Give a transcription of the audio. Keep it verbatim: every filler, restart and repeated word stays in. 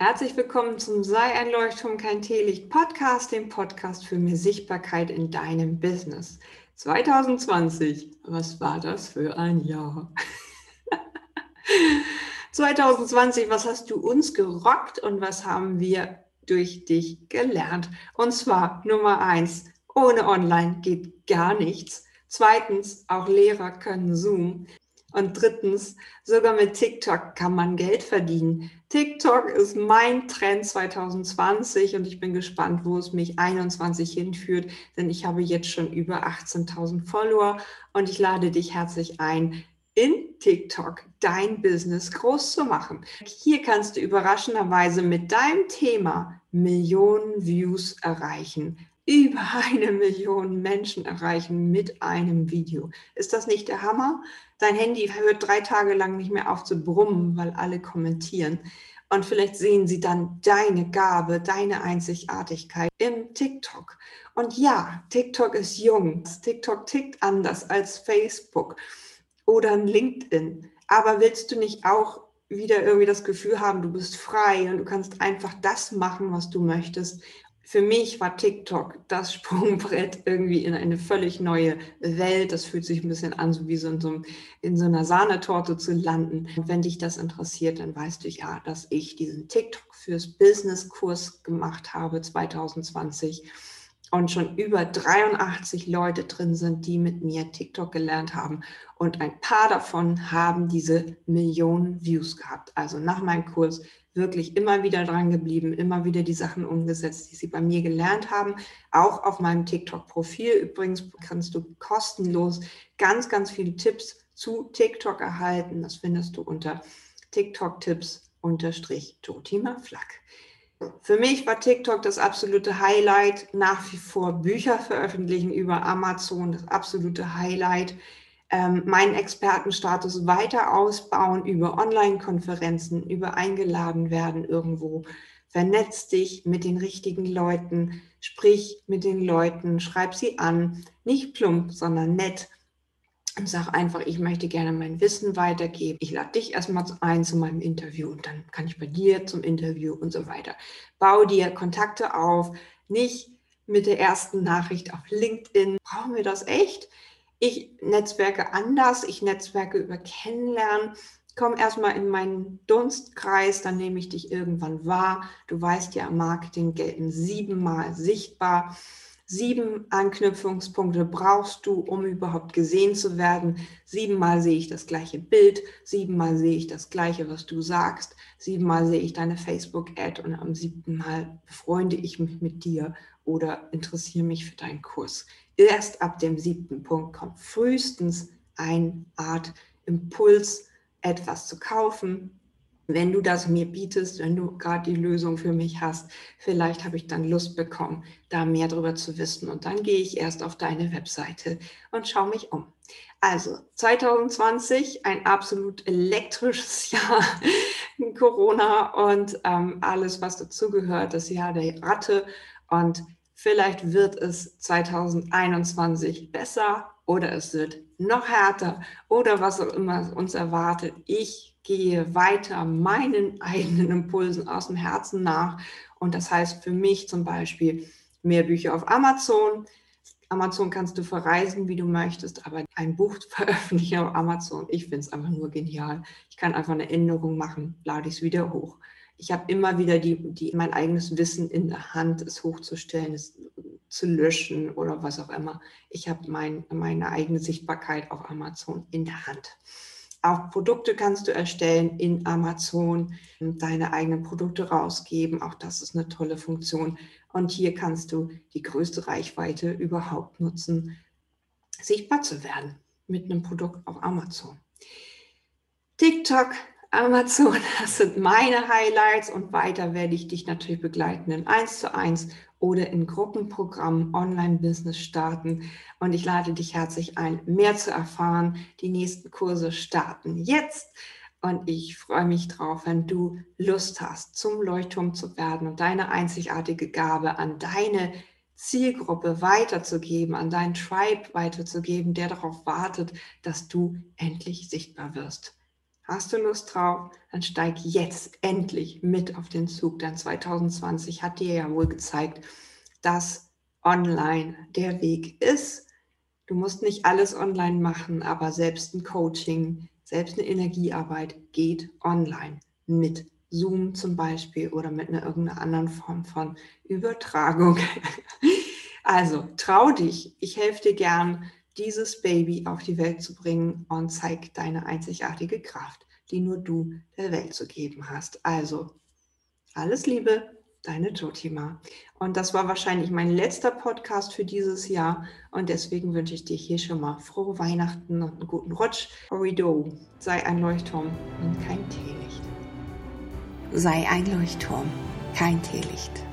Herzlich willkommen zum Sei ein Leuchtturm, kein Teelicht Podcast, dem Podcast für mehr Sichtbarkeit in deinem Business. zwanzig zwanzig, was war das für ein Jahr? zwanzig zwanzig, was hast du uns gerockt und was haben wir durch dich gelernt? Und zwar Nummer eins, ohne Online geht gar nichts. Zweitens, auch Lehrer können Zoom. Und drittens, sogar mit TikTok kann man Geld verdienen. TikTok ist mein Trend zwanzig zwanzig und ich bin gespannt, wo es mich einundzwanzig hinführt, denn ich habe jetzt schon über achtzehntausend Follower und ich lade dich herzlich ein, in TikTok dein Business groß zu machen. Hier kannst du überraschenderweise mit deinem Thema Millionen Views erreichen. Über eine Million Menschen erreichen mit einem Video. Ist das nicht der Hammer? Dein Handy hört drei Tage lang nicht mehr auf zu brummen, weil alle kommentieren. Und vielleicht sehen sie dann deine Gabe, deine Einzigartigkeit im TikTok. Und ja, TikTok ist jung. TikTok tickt anders als Facebook oder LinkedIn. Aber willst du nicht auch wieder irgendwie das Gefühl haben, du bist frei und du kannst einfach das machen, was du möchtest? Für mich war TikTok das Sprungbrett irgendwie in eine völlig neue Welt. Das fühlt sich ein bisschen an, so wie so in, so einem, in so einer Sahnetorte zu landen. Und wenn dich das interessiert, dann weißt du ja, dass ich diesen TikTok fürs Business-Kurs gemacht habe zwanzig zwanzig und schon über dreiundachtzig Leute drin sind, die mit mir TikTok gelernt haben. Und ein paar davon haben diese Millionen Views gehabt. Also nach meinem Kurs wirklich immer wieder dran geblieben, immer wieder die Sachen umgesetzt, die sie bei mir gelernt haben. Auch auf meinem TikTok-Profil übrigens kannst du kostenlos ganz, ganz viele Tipps zu TikTok erhalten. Das findest du unter TikTok-Tipps-Jotima-Flack. Für mich war TikTok das absolute Highlight. Nach wie vor Bücher veröffentlichen über Amazon, das absolute Highlight. Ähm, meinen Expertenstatus weiter ausbauen über Online-Konferenzen, über eingeladen werden irgendwo. Vernetz dich mit den richtigen Leuten, sprich mit den Leuten, schreib sie an, nicht plump, sondern nett. Und sag einfach, ich möchte gerne mein Wissen weitergeben. Ich lade dich erstmal ein zu meinem Interview und dann kann ich bei dir zum Interview und so weiter. Bau dir Kontakte auf, nicht mit der ersten Nachricht auf LinkedIn. Brauchen wir das echt? Ich netzwerke anders, ich netzwerke über Kennenlernen, komm erstmal in meinen Dunstkreis, dann nehme ich dich irgendwann wahr. Du weißt ja, im Marketing gelten siebenmal sichtbar. Sieben Anknüpfungspunkte brauchst du, um überhaupt gesehen zu werden. Siebenmal sehe ich das gleiche Bild, siebenmal sehe ich das gleiche, was du sagst, siebenmal sehe ich deine Facebook-Ad und am siebten Mal befreunde ich mich mit dir oder interessiere mich für deinen Kurs. Erst ab dem siebten Punkt kommt frühestens eine Art Impuls, etwas zu kaufen. Wenn du das mir bietest, wenn du gerade die Lösung für mich hast, vielleicht habe ich dann Lust bekommen, da mehr darüber zu wissen. Und dann gehe ich erst auf deine Webseite und schaue mich um. Also zwanzig zwanzig, ein absolut elektrisches Jahr, Corona und ähm, alles, was dazugehört, das Jahr der Ratte. Und vielleicht wird es zwanzig einundzwanzig besser oder es wird noch härter oder was auch immer uns erwartet. Ich gehe weiter meinen eigenen Impulsen aus dem Herzen nach. Und das heißt für mich zum Beispiel mehr Bücher auf Amazon. Amazon kannst du verreisen, wie du möchtest, aber ein Buch veröffentlichen auf Amazon, ich finde es einfach nur genial. Ich kann einfach eine Änderung machen, lade ich es wieder hoch. Ich habe immer wieder die, die, mein eigenes Wissen in der Hand, es hochzustellen, es zu löschen oder was auch immer. Ich habe mein, meine eigene Sichtbarkeit auf Amazon in der Hand. Auch Produkte kannst du erstellen in Amazon, deine eigenen Produkte rausgeben. Auch das ist eine tolle Funktion. Und hier kannst du die größte Reichweite überhaupt nutzen, sichtbar zu werden mit einem Produkt auf Amazon. TikTok, Amazon, das sind meine Highlights und weiter werde ich dich natürlich begleiten in eins zu eins oder in Gruppenprogrammen, Online-Business starten und ich lade dich herzlich ein, mehr zu erfahren. Die nächsten Kurse starten jetzt und ich freue mich drauf, wenn du Lust hast, zum Leuchtturm zu werden und deine einzigartige Gabe an deine Zielgruppe weiterzugeben, an deinen Tribe weiterzugeben, der darauf wartet, dass du endlich sichtbar wirst. Hast du Lust drauf? Dann steig jetzt endlich mit auf den Zug. Denn zwanzig zwanzig hat dir ja wohl gezeigt, dass online der Weg ist. Du musst nicht alles online machen, aber selbst ein Coaching, selbst eine Energiearbeit geht online. Mit Zoom zum Beispiel oder mit einer irgendeiner anderen Form von Übertragung. Also trau dich, ich helfe dir gern, dieses Baby auf die Welt zu bringen und zeig deine einzigartige Kraft, die nur du der Welt zu geben hast. Also, alles Liebe, deine Jotima. Und das war wahrscheinlich mein letzter Podcast für dieses Jahr und deswegen wünsche ich dir hier schon mal frohe Weihnachten und einen guten Rutsch. Horido, sei ein Leuchtturm und kein Teelicht. Sei ein Leuchtturm, kein Teelicht.